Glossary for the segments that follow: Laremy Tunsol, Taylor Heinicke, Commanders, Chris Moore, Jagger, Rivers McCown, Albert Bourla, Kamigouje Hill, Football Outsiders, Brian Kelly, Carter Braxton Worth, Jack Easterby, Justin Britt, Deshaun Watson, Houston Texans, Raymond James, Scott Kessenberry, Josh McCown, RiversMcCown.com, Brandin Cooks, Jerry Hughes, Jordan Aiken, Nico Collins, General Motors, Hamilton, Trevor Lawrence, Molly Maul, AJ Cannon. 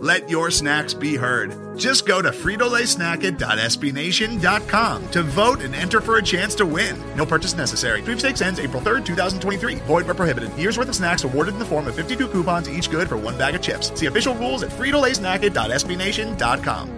Let your snacks be heard. Just go to Frito-LaySnackIt.SBNation.com to vote and enter for a chance to win. No purchase necessary. Sweepstakes ends April 3rd, 2023. Void where prohibited. Year's worth of snacks awarded in the form of 52 coupons, each good for one bag of chips. See official rules at Frito-LaySnackIt.SBNation.com.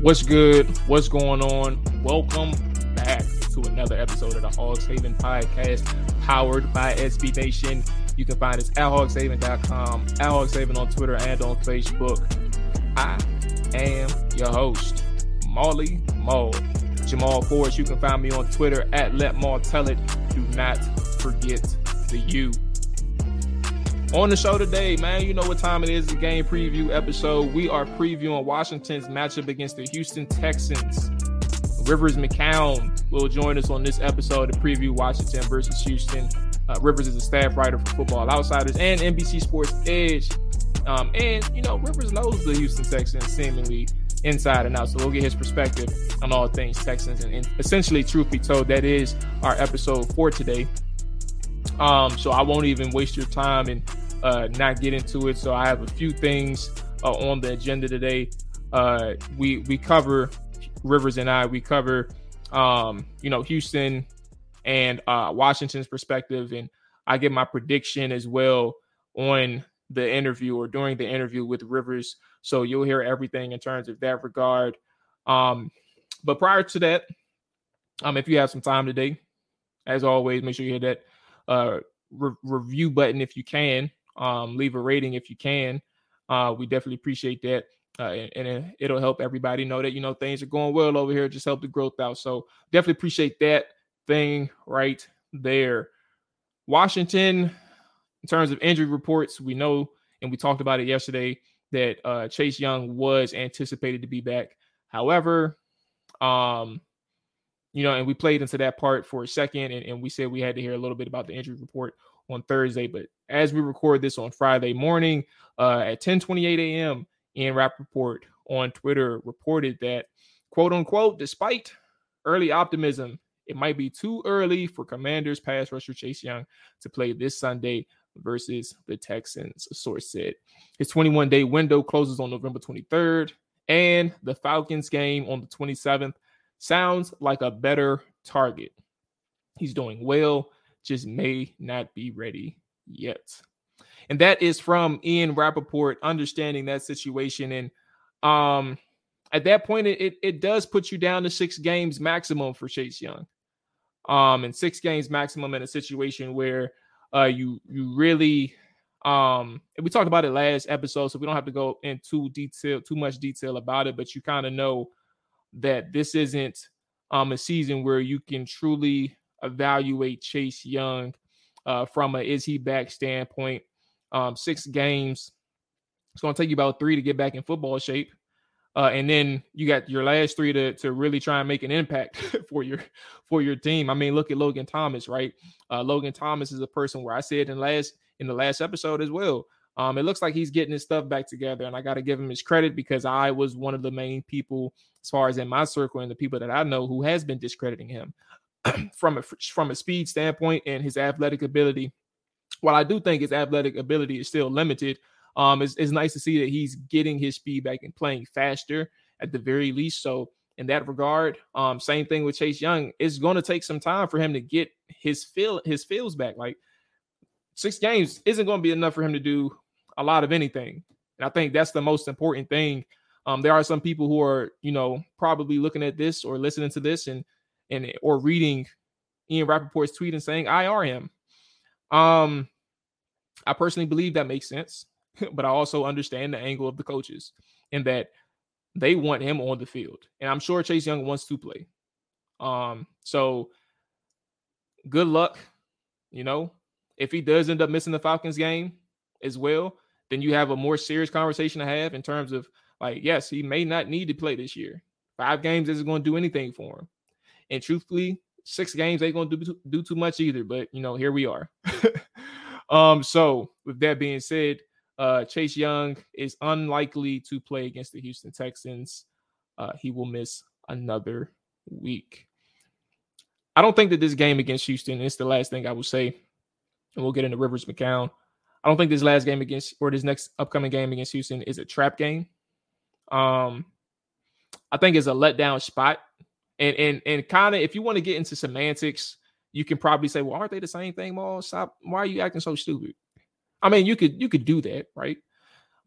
What's good? What's going on? Welcome back to another episode of the Hogs Haven podcast, powered by SBNation. You can find us at hogshaven.com, at hogshaven on Twitter and on Facebook. I am your host, Molly Maul, Jamual Forrest. You can find me on Twitter at Let Maul Tell It. Do not forget the U. On the show today, man, you know what time it is, the game preview episode. We are previewing Washington's matchup against the Houston Texans. Rivers McCown will join us on this episode to preview Washington versus Houston. Rivers is a staff writer for Football Outsiders and NBC Sports Edge. And, you know, Rivers knows the Houston Texans seemingly inside and out, so we'll get his perspective on all things Texans. And essentially, truth be told, that is our episode for today. So I won't even waste your time and not get into it. So I have a few things on the agenda today. We cover Rivers and we cover, you know, Houston and Washington's perspective. And I give my prediction as well on the interview or during the interview with Rivers. So you'll hear everything in terms of that regard. But prior to that, if you have some time today, as always, make sure you hit that review button if you can, leave a rating if you can. We definitely appreciate that, and it'll help everybody know that, you know, things are going well over here. Just help the growth out, so definitely appreciate that thing right there. Washington, in terms of injury reports, we know, and we talked about it yesterday, that Chase Young was anticipated to be back. However, you know, and we played into that part for a second, and we said we had to hear a little bit about the injury report on Thursday. But as we record this on Friday morning at 10:28 a.m., Ian Rapoport on Twitter reported that, quote unquote, despite early optimism, it might be too early for Commanders pass rusher Chase Young to play this Sunday versus the Texans, a source said. His 21-day window closes on November 23rd, and the Falcons game on the 27th. Sounds like a better target. He's doing well, just may not be ready yet. And that is from Ian Rapoport, understanding that situation. And at that point, it does put you down to 6 games maximum for Chase Young. And 6 games maximum in a situation where you really, and we talked about it last episode, so we don't have to go into too much detail about it, but you kind of know that this isn't a season where you can truly evaluate Chase Young from a is he back standpoint. 6 games, it's going to take you about 3 to get back in football shape, and then you got your last 3 to really try and make an impact for your team. I mean, look at Logan Thomas, right? Logan Thomas is a person where I said in the last episode as well. It looks like he's getting his stuff back together, and I got to give him his credit because I was one of the main people, as far as in my circle and the people that I know, who has been discrediting him from a speed standpoint and his athletic ability. While I do think his athletic ability is still limited, it's nice to see that he's getting his speed back and playing faster at the very least. So in that regard, same thing with Chase Young. It's going to take some time for him to get his feels back. Like 6 games isn't going to be enough for him to do a lot of anything. And I think that's the most important thing. There are some people who are, you know, probably looking at this or listening to this and or reading Ian Rapoport's tweet and saying, IR him. I personally believe that makes sense. but I also understand the angle of the coaches in that they want him on the field. And I'm sure Chase Young wants to play. So good luck. You know, if he does end up missing the Falcons game as well, then you have a more serious conversation to have in terms of like, yes, he may not need to play this year. 5 games isn't going to do anything for him. And truthfully, 6 games ain't going to do too much either. But, you know, here we are. So with that being said, Chase Young is unlikely to play against the Houston Texans. He will miss another week. I don't think that this game against Houston is the last thing I will say. And we'll get into Rivers McCown. I don't think this last game against, or this next upcoming game against Houston is a trap game. I think it's a letdown spot. And kind of, if you want to get into semantics, you can probably say, well, aren't they the same thing, Maul? Stop. Why are you acting so stupid? I mean, you could do that, right?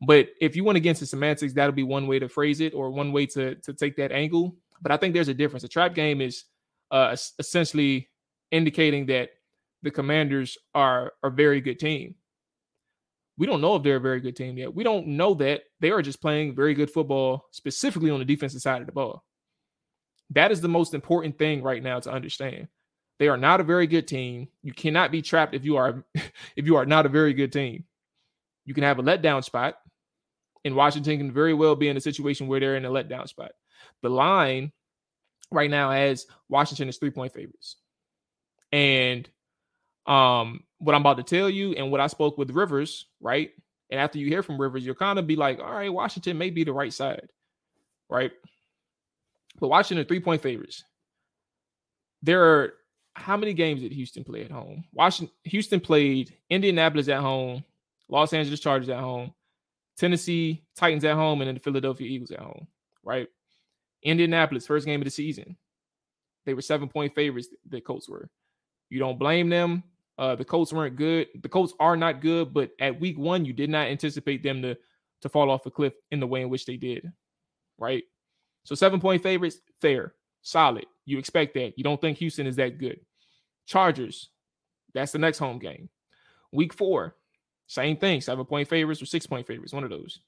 But if you want to get into semantics, that'll be one way to phrase it or one way to take that angle. But I think there's a difference. A trap game is essentially indicating that the Commanders are a very good team. We don't know if they're a very good team yet. We don't know that. They are just playing very good football, specifically on the defensive side of the ball. That is the most important thing right now to understand. They are not a very good team. You cannot be trapped if you are not a very good team. You can have a letdown spot, and Washington can very well be in a situation where they're in a letdown spot. The line right now has Washington as 3-point favorites. And what I'm about to tell you and what I spoke with Rivers, right? And after you hear from Rivers, you'll kind of be like, all right, Washington may be the right side, right? But Washington 3-point favorites. There are how many games did Houston play at home? Houston played Indianapolis at home, Los Angeles Chargers at home, Tennessee Titans at home, and then the Philadelphia Eagles at home, right? Indianapolis, first game of the season. They were 7-point favorites, the Colts were. You don't blame them. The Colts weren't good. The Colts are not good, but at week one, you did not anticipate them to fall off a cliff in the way in which they did, right? So 7-point favorites, fair, solid. You expect that. You don't think Houston is that good. Chargers, that's the next home game. Week 4, same thing, 7-point favorites or 6-point favorites, one of those.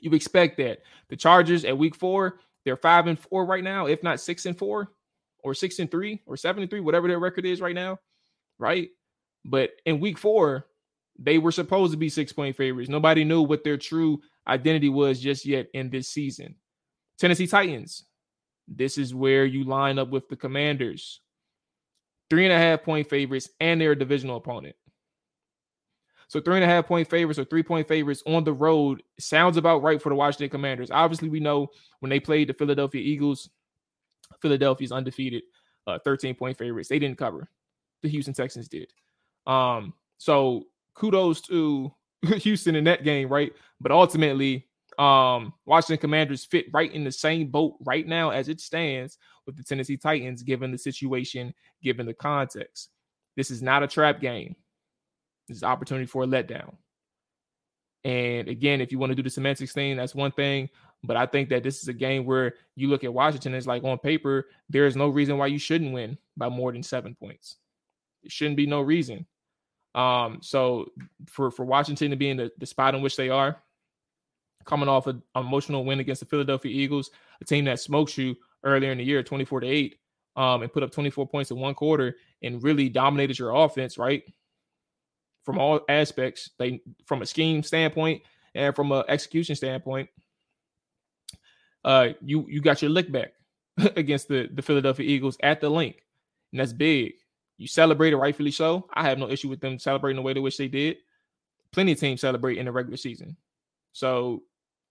You expect that. The Chargers at week 4, they're 5-4 right now, if not 6-4 or 6-3 or 7-3, whatever their record is right now, right? But in week 4, they were supposed to be 6-point favorites. Nobody knew what their true identity was just yet in this season. Tennessee Titans, this is where you line up with the Commanders. 3.5-point favorites, and they're a divisional opponent. So 3.5-point favorites or 3-point favorites on the road sounds about right for the Washington Commanders. Obviously, we know when they played the Philadelphia Eagles, Philadelphia's undefeated, 13-point favorites. They didn't cover. The Houston Texans did. So kudos to Houston in that game, right? But ultimately, Washington Commanders fit right in the same boat right now as it stands with the Tennessee Titans, given the situation, given the context. This is not a trap game. This is an opportunity for a letdown. And again, if you want to do the semantics thing, that's one thing. But I think that this is a game where you look at Washington, it's like on paper, there is no reason why you shouldn't win by more than 7 points. It shouldn't be no reason. So for Washington to be in the spot in which they are, coming off an emotional win against the Philadelphia Eagles, a team that smoked you earlier in the year, 24-8, and put up 24 points in one quarter and really dominated your offense, right? From all aspects, from a scheme standpoint and from an execution standpoint, you got your lick back against the Philadelphia Eagles at the link, and that's big. You celebrated, rightfully so. I have no issue with them celebrating the way they wish they did. Plenty of teams celebrate in the regular season. So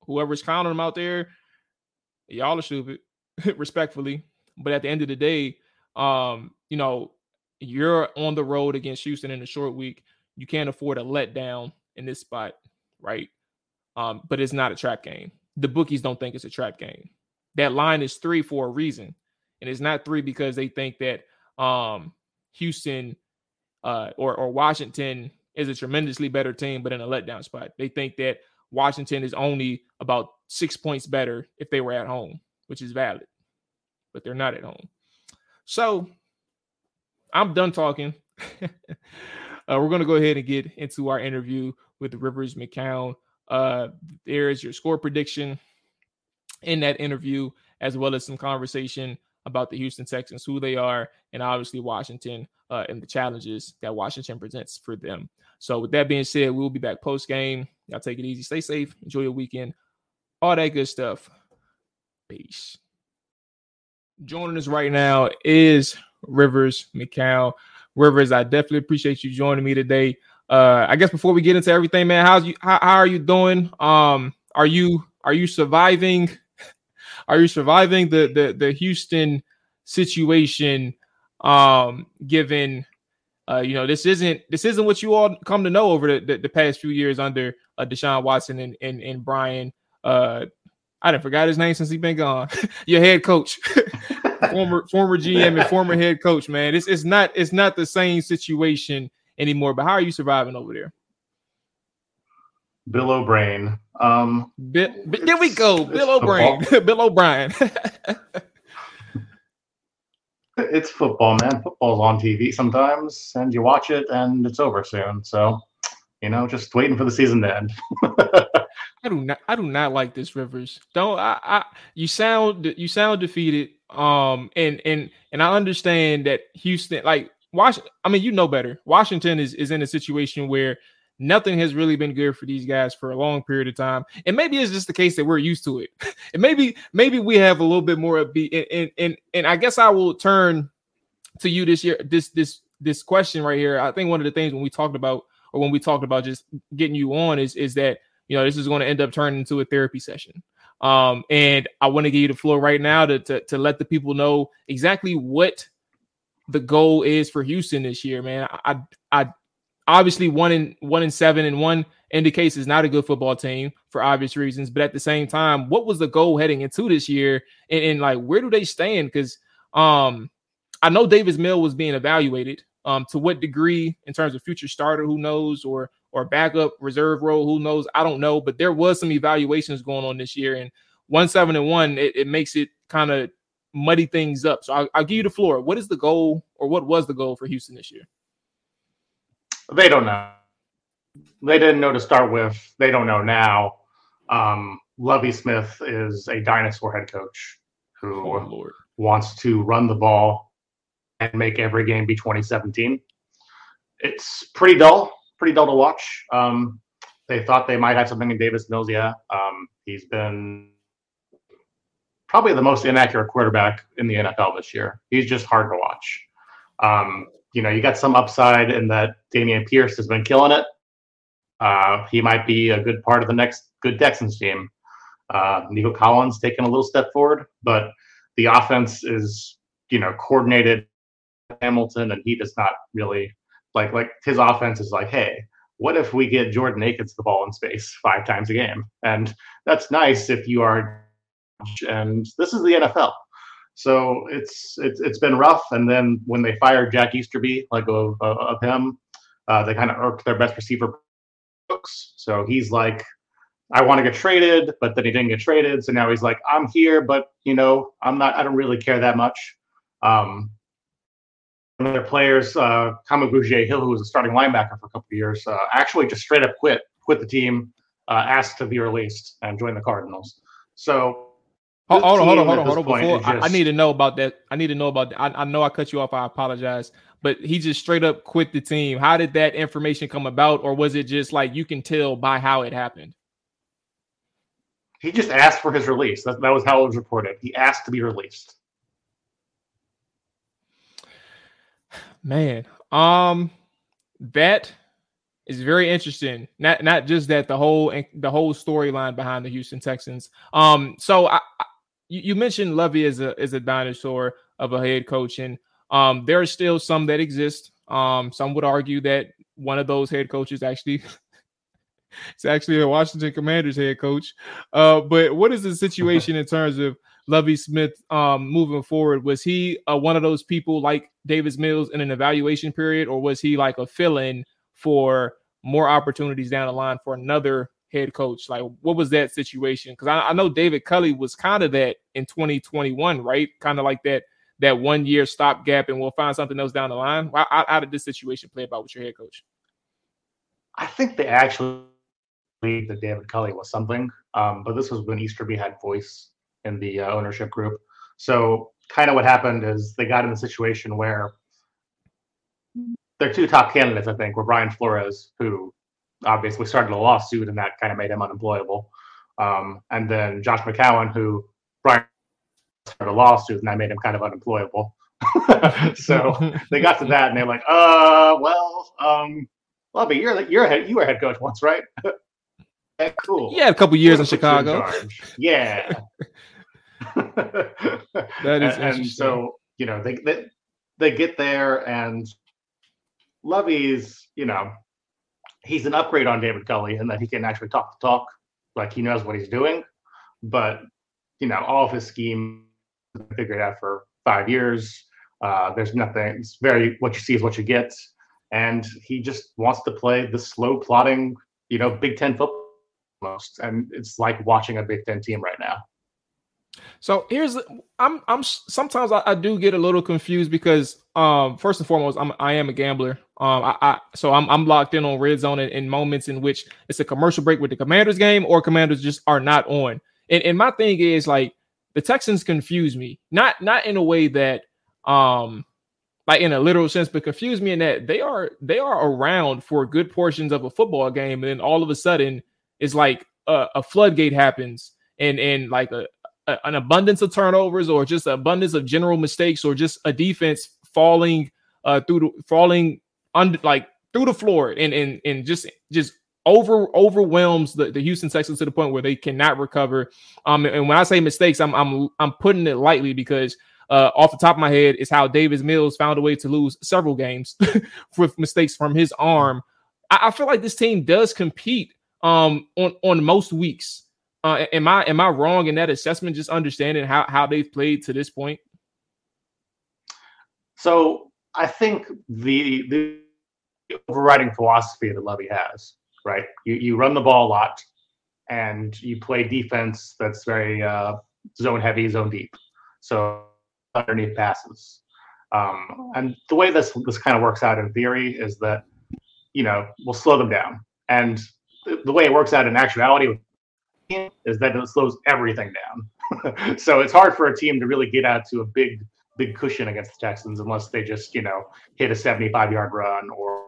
whoever's counting them out there, y'all are stupid, respectfully. But at the end of the day, you know, you're on the road against Houston in a short week. You can't afford a letdown in this spot, right? But it's not a trap game. The bookies don't think it's a trap game. That line is 3 for a reason. And it's not 3 because they think that Houston or Washington is a tremendously better team, but in a letdown spot. They think that Washington is only about 6 points better if they were at home, which is valid, but they're not at home. So I'm done talking. We're going to go ahead and get into our interview with Rivers McCown. There is your score prediction in that interview, as well as some conversation about the Houston Texans, who they are, and obviously Washington and the challenges that Washington presents for them. So with that being said, we'll be back post-game. Y'all take it easy. Stay safe. Enjoy your weekend. All that good stuff. Peace. Joining us right now is Rivers McCown. Rivers, I definitely appreciate you joining me today. I guess before we get into everything, man, how are you doing? Are you surviving? Are you surviving the Houston situation? Given this isn't what you all come to know over the past few years under Deshaun Watson and Brian. I done forgot his name since he's been gone. Your head coach, former GM and former head coach. Man, it's not the same situation anymore. But how are you surviving over there? Bill O'Brien. There we go. Bill O'Brien. Bill O'Brien. It's football, man. Football's on TV sometimes, and you watch it, and it's over soon. So, just waiting for the season to end. I do not like this, Rivers. Don't. You sound defeated. And I understand that Houston, like Washington. I mean, you know better. Washington is in a situation where nothing has really been good for these guys for a long period of time, and maybe it's just the case that we're used to it. And maybe we have a little bit more upbeat. And I guess I will turn to you this year. This question right here. I think one of the things when we talked about just getting you on is that this is going to end up turning into a therapy session. And I want to give you the floor right now to let the people know exactly what the goal is for Houston this year, man. I obviously, 1-7 indicates it's not a good football team for obvious reasons. But at the same time, what was the goal heading into this year, and like where do they stand? Because I know Davis Mills was being evaluated. To what degree in terms of future starter, who knows, or backup reserve role, who knows? I don't know. But there was some evaluations going on this year, and 1-7, it makes it kind of muddy things up. So I'll give you the floor. What is the goal, or what was the goal for Houston this year? They don't know. They didn't know to start with. They don't know now. Lovie Smith is a dinosaur head coach who wants to run the ball and make every game be 2017. It's pretty dull to watch. They thought they might have something in Davis Mills. Yeah. He's been probably the most inaccurate quarterback in the NFL this year. He's just hard to watch. You got some upside in that Damian Pierce has been killing it. He might be a good part of the next good Texans team. Nico Collins taking a little step forward, but the offense is, coordinated with Hamilton, and he does not really like his offense is like, hey, what if we get Jordan Aiken the ball in space 5 times a game? And that's nice if you are, and this is the NFL. So it's been rough, and then when they fired Jack Easterby, of him, they kind of irked their best receiver. So he's like, I want to get traded, but then he didn't get traded. So now he's like, I'm here, but I don't really care that much. One of their players, Kamigouje Hill, who was a starting linebacker for a couple of years, actually just straight up quit the team, asked to be released and join the Cardinals. So. Hold on. Before I need to know about that. I know I cut you off. I apologize. But he just straight up quit the team. How did that information come about? Or was it just like you can tell by how it happened? He just asked for his release. That was how it was reported. He asked to be released. Man, that is very interesting. Not just that, the whole storyline behind the Houston Texans. You mentioned Lovie is a dinosaur of a head coach, and there are still some that exist. Some would argue that one of those head coaches it's actually a Washington Commanders head coach. But what is the situation in terms of Lovie Smith moving forward? Was he one of those people like Davis Mills in an evaluation period, or was he like a fill-in for more opportunities down the line for another head coach? Like, what was that situation? Because I know David Culley was kind of that in 2021, right? Kind of like that 1 year stopgap, and we'll find something else down the line. How did this situation play about with your head coach? I think they actually believe that David Culley was something, but this was when Easterby had voice in the ownership group. So kind of what happened is they got in a situation where their two top candidates, I think, were Brian Flores, who obviously started a lawsuit, and that kind of made him unemployable. And then Josh McCown, who Brian started a lawsuit, and that made him kind of unemployable. So they got to that, and they're like, Lovie, you were head coach once, right? Yeah, cool. Yeah, a couple years in Chicago. Yeah. That is and so, you know, they get there, and Lovie's, you know, he's an upgrade on David Culley in that he can actually talk the talk, like he knows what he's doing. But, you know, all of his scheme figured out for 5 years. There's nothing. It's very what you see is what you get, and he just wants to play the slow plotting, you know, Big Ten football most, and it's like watching a Big Ten team right now. So here's sometimes I do get a little confused because first and foremost I am a gambler. So I'm locked in on Red Zone in moments in which it's a commercial break with the Commanders game or Commanders just are not on. And my thing is like the Texans confuse me, not in a way that like in a literal sense, but confuse me in that they are around for good portions of a football game, and then all of a sudden it's like a floodgate happens and like an abundance of turnovers or just an abundance of general mistakes or just a defense falling through the floor and just overwhelms the Houston Texans to the point where they cannot recover. And when I say mistakes, I'm putting it lightly because off the top of my head is how Davis Mills found a way to lose several games with mistakes from his arm. I feel like this team does compete on most weeks. Am I wrong in that assessment? Just understanding how they've played to this point. So I think the overriding philosophy that Lovie has, right? You run the ball a lot, and you play defense that's very zone heavy, zone deep. So underneath passes, and the way this kind of works out in theory is that you know we'll slow them down, and the way it works out in actuality is that it slows everything down. So it's hard for a team to really get out to a big cushion against the Texans unless they just, you know, hit a 75-yard run or,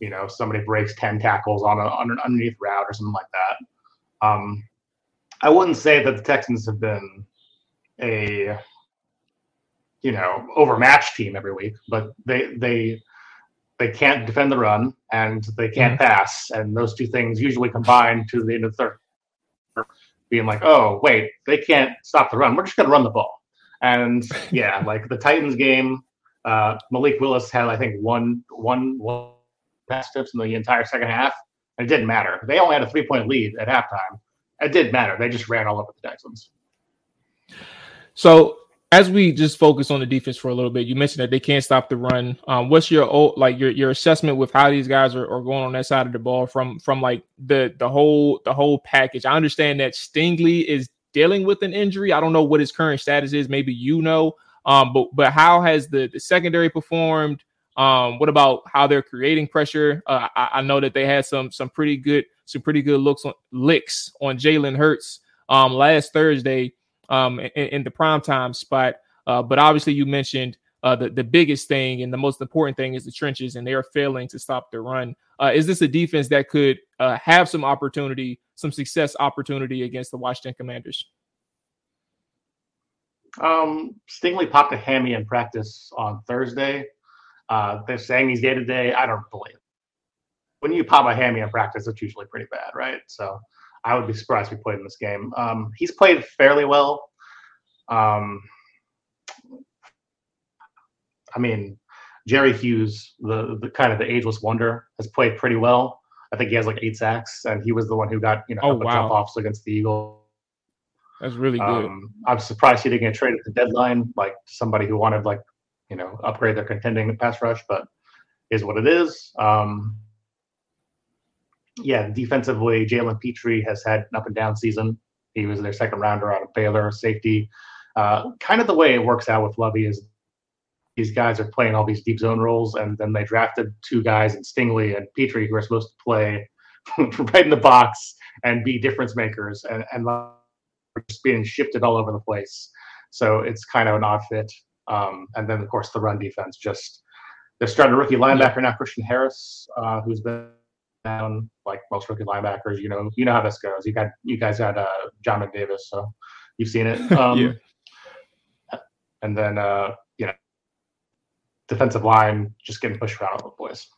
you know, somebody breaks 10 tackles on an underneath route or something like that. I wouldn't say that the Texans have been a, you know, overmatched team every week, but they can't defend the run and they can't pass. And those two things usually combine to the end of the third. Being like, oh, wait, they can't stop the run. We're just going to run the ball. And, yeah, like the Titans game, Malik Willis had, I think, one pass tips in the entire second half. It didn't matter. They only had a 3-point lead at halftime. It didn't matter. They just ran all over the Texans. So as we just focus on the defense for a little bit, you mentioned that they can't stop the run. What's your assessment with how these guys are going on that side of the ball from like the whole package? I understand that Stingley is dealing with an injury. I don't know what his current status is. Maybe you know. But how has the secondary performed? What about how they're creating pressure? I know that they had some pretty good licks on Jalen Hurts last Thursday. In the primetime spot. But obviously you mentioned the biggest thing and the most important thing is the trenches, and they are failing to stop the run. Is this a defense that could have some success opportunity against the Washington Commanders? Stingley popped a hammy in practice on Thursday. They're saying he's day-to-day. I don't believe it. When you pop a hammy in practice, it's usually pretty bad, right? So I would be surprised if he played in this game. He's played fairly well. I mean, Jerry Hughes, the kind of the ageless wonder, has played pretty well. I think he has like 8 sacks, and he was the one who got, you know, jump-offs against the Eagles. That's really good. I'm surprised he didn't get traded at the deadline, like somebody who wanted, like, you know, upgrade their contending pass rush, but is what it is. Yeah, defensively, Jalen Petrie has had an up-and-down season. He was their second rounder out of Baylor, safety. Kind of the way it works out with Lovie is these guys are playing all these deep zone roles, and then they drafted two guys in Stingley and Petrie who are supposed to play right in the box and be difference makers, and just being shifted all over the place. So it's kind of an odd fit. And then, of course, the run defense. Just they're starting a rookie linebacker now, Christian Harris, who's been down like most rookie linebackers. You know how this goes. You guys had John McDavis, so you've seen it. Yeah. And then defensive line just getting pushed around all the place.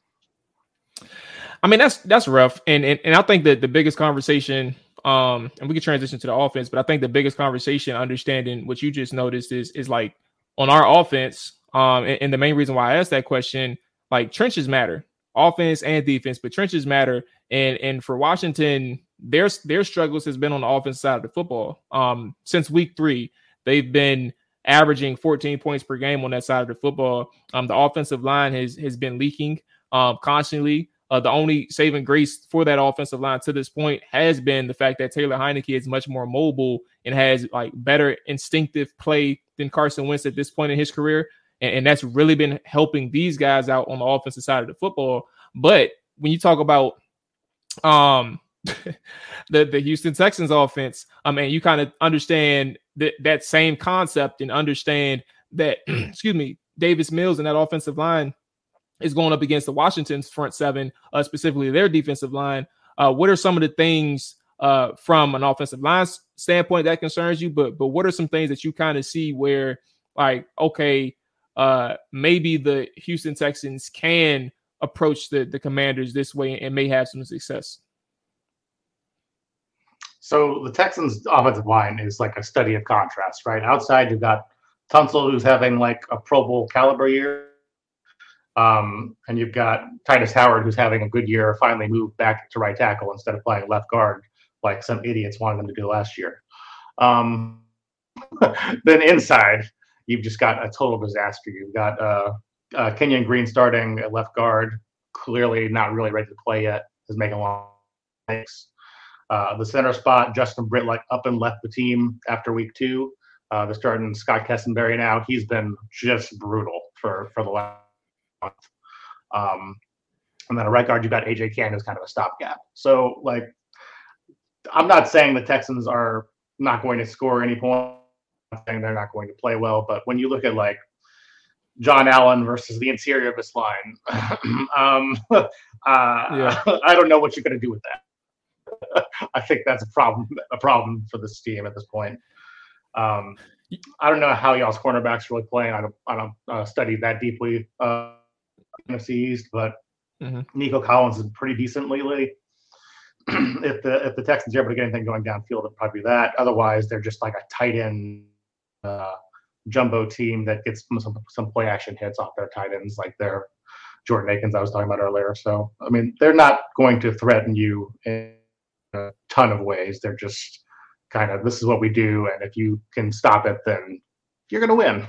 I mean, that's rough, and I think that the biggest conversation. And we can transition to the offense, but I think the biggest conversation, understanding what you just noticed, is like on our offense. And the main reason why I asked that question, like trenches matter, offense and defense, but trenches matter. And for Washington, their struggles has been on the offense side of the football. Since week 3, they've been averaging 14 points per game on that side of the football. The offensive line has been leaking constantly. The only saving grace for that offensive line to this point has been the fact that Taylor Heineke is much more mobile and has like better instinctive play than Carson Wentz at this point in his career. And that's really been helping these guys out on the offensive side of the football. But when you talk about the Houston Texans offense, I mean, you kind of understand that same concept and understand that, excuse me, Davis Mills and that offensive line is going up against the Washington's front seven, specifically their defensive line. What are some of the things from an offensive line standpoint that concerns you? But what are some things that you kind of see where, like, okay, maybe the Houston Texans can approach the Commanders this way and may have some success? So the Texans' offensive line is like a study of contrast, right? Outside, you've got Tunsil, who's having like a Pro Bowl caliber year. And you've got Titus Howard, who's having a good year, finally moved back to right tackle instead of playing left guard like some idiots wanted them to do last year. Then inside, you've just got a total disaster. You've got Kenyon Green starting at left guard, clearly not really ready to play yet, is making a lot of mistakes. The center spot, Justin Britt, like up and left the team after week 2. They're starting Scott Kessenberry now. He's been just brutal for the last. And then a right guard, you've got AJ Cannon as kind of a stopgap. So, like, I'm not saying the Texans are not going to score any point. I'm not saying they're not going to play well. But when you look at, like, John Allen versus the interior of this line, yeah. I don't know what you're going to do with that. I think that's a problem for this team at this point. I don't know how y'all's cornerbacks are really playing. I don't study that deeply. NFC East, but Nico Collins is pretty decent lately. If the Texans are able to get anything going downfield, it'll probably be that. Otherwise, they're just like a tight end jumbo team that gets some play action hits off their tight ends, like their Jordan Aiken I was talking about earlier. So, I mean, they're not going to threaten you in a ton of ways. They're just kind of, this is what we do, and if you can stop it, then you're going to win.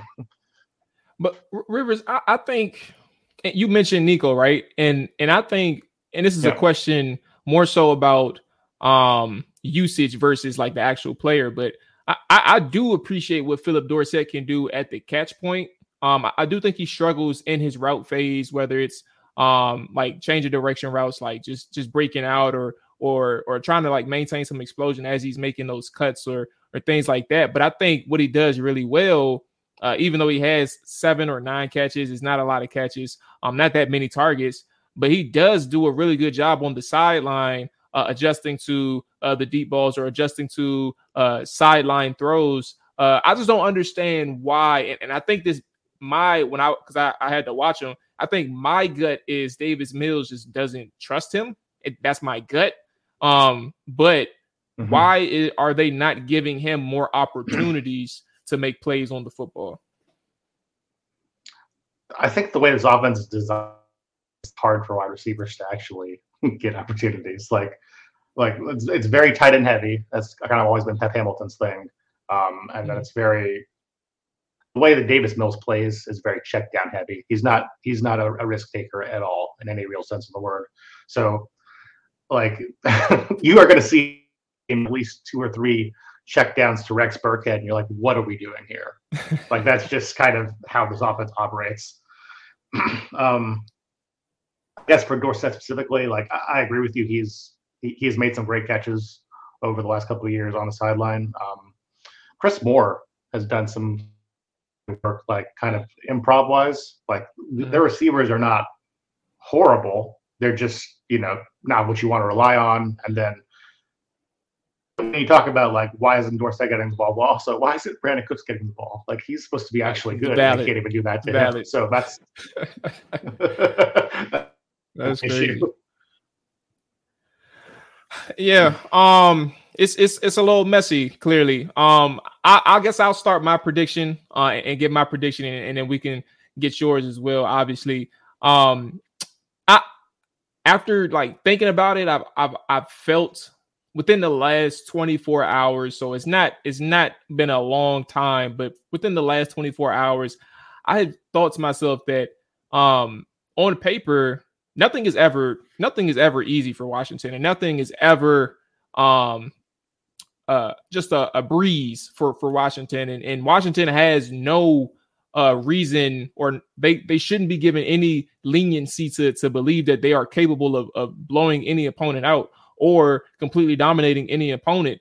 But, Rivers, I think – you mentioned Nico, right? And I think, and this is a question more so about usage versus like the actual player, but I do appreciate what Philip Dorsett can do at the catch point. I do think he struggles in his route phase, whether it's like change of direction routes, like just breaking out or trying to like maintain some explosion as he's making those cuts or things like that. But I think what he does really well, even though he has 7 or 9 catches, it's not a lot of catches, not that many targets, but he does do a really good job on the sideline, adjusting to the deep balls or adjusting to sideline throws. I just don't understand why. And I think this, because I had to watch him, I think my gut is Davis Mills just doesn't trust him. That's my gut. But why are they not giving him more opportunities to make plays on the football? I think the way this offense is designed, it's hard for wide receivers to actually get opportunities. Like it's very tight and heavy. That's kind of always been Pep Hamilton's thing. And then it's very, the way that Davis Mills plays is very check down heavy. He's not a risk taker at all in any real sense of the word. So like you are going to see at least 2 or 3 checkdowns to Rex Burkhead, and you're like, what are we doing here? Like, that's just kind of how this offense operates. I guess for Dorsett specifically, like, I agree with you. He's he's made some great catches over the last couple of years on the sideline. Chris Moore has done some work, like kind of improv wise. Like their receivers are not horrible. They're just, you know, not what you want to rely on. And then when you talk about like, why isn't Dorsett getting the ball? Well, also, why isn't Brandon Cooks getting the ball? Like, he's supposed to be actually good. I can't even do that to him. So that's that's crazy. Yeah, it's a little messy, clearly. I guess I'll start my prediction and get my prediction, and then we can get yours as well. Obviously, after like thinking about it, I've felt within the last 24 hours, so it's not been a long time, but within the last 24 hours, I had thought to myself that on paper, nothing is ever easy for Washington, and nothing is ever just a breeze for Washington. And Washington has no reason, or they shouldn't be given any leniency to believe that they are capable of blowing any opponent out or completely dominating any opponent.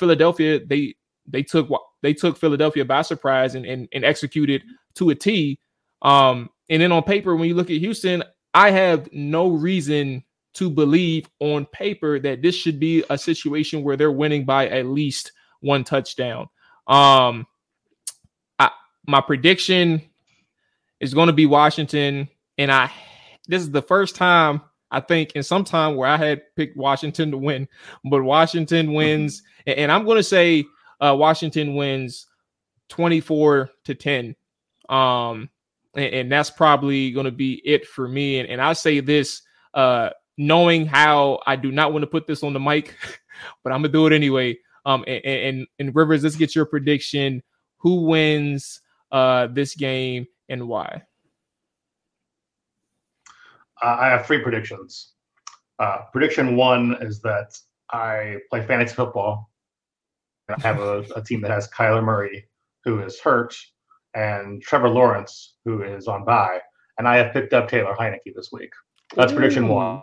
Philadelphia, they took Philadelphia by surprise and executed to a T. And then on paper, when you look at Houston, I have no reason to believe on paper that this should be a situation where they're winning by at least one touchdown. My prediction is going to be Washington, and this is the first time, I think, in some time where I had picked Washington to win, but Washington wins, and I'm going to say Washington wins 24-10. And that's probably going to be it for me. And I say this, knowing how I do not want to put this on the mic, but I'm going to do it anyway. And Rivers, let's get your prediction. Who wins this game and why? I have three predictions. Prediction one is that I play fantasy football. I have a team that has Kyler Murray, who is hurt, and Trevor Lawrence, who is on bye, and I have picked up Taylor Heineke this week. That's prediction one.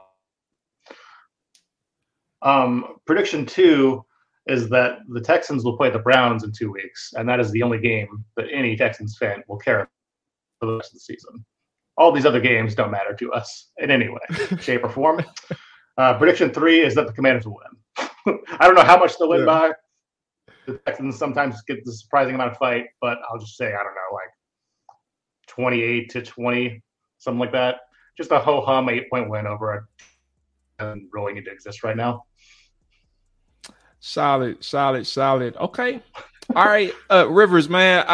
Prediction two is that the Texans will play the Browns in 2 weeks, and that is the only game that any Texans fan will care about for the rest of the season. All these other games don't matter to us in any way, shape, or form. Prediction three is that the Commanders will win. I don't know how much they'll win by. The Texans sometimes get the surprising amount of fight, but I'll just say, I don't know, like 28-20, something like that. Just a ho-hum 8-point win over it doesn't really need to exist right now. Solid. Okay. All right, Rivers, man,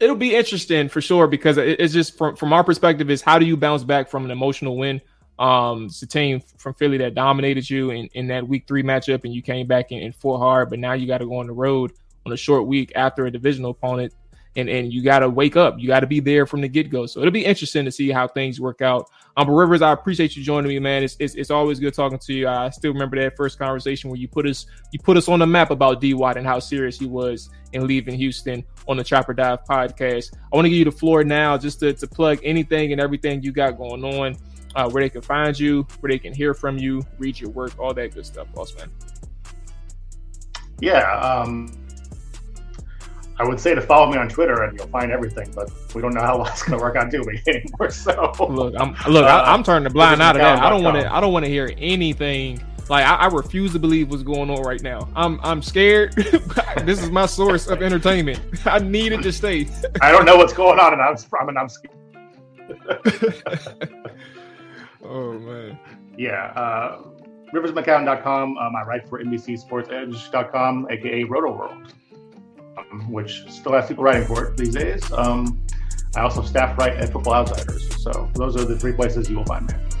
it'll be interesting for sure, because it's just from our perspective is, how do you bounce back from an emotional win? It's a team from Philly that dominated you in that week three matchup, and you came back in full hard, but now you got to go on the road on a short week after a divisional opponent, and you got to wake up. You got to be there from the get-go. So it'll be interesting to see how things work out. But Rivers, I appreciate you joining me, man. It's always good talking to you. I still remember that first conversation where you put us on the map about D. Watt and how serious he was in leaving Houston on the Chopper Dive podcast. I want to give you the floor now just to plug anything and everything you got going on. Where they can find you, where they can hear from you, read your work, all that good stuff, boss man. Yeah, I would say to follow me on Twitter and you'll find everything, but we don't know how well it's going to work out doing anymore. So I'm turning the blind eye to that. I don't want to hear anything. Like I refuse to believe what's going on right now. I'm scared. This is my source of entertainment. I need it to stay. I don't know what's going on, and I'm scared. Oh, man. Yeah. RiversMcCown.com. I write for NBC Sports Edge.com, a.k.a. RotoWorld, which still has people writing for it these days. I also staff write at Football Outsiders. So those are the three places you will find me.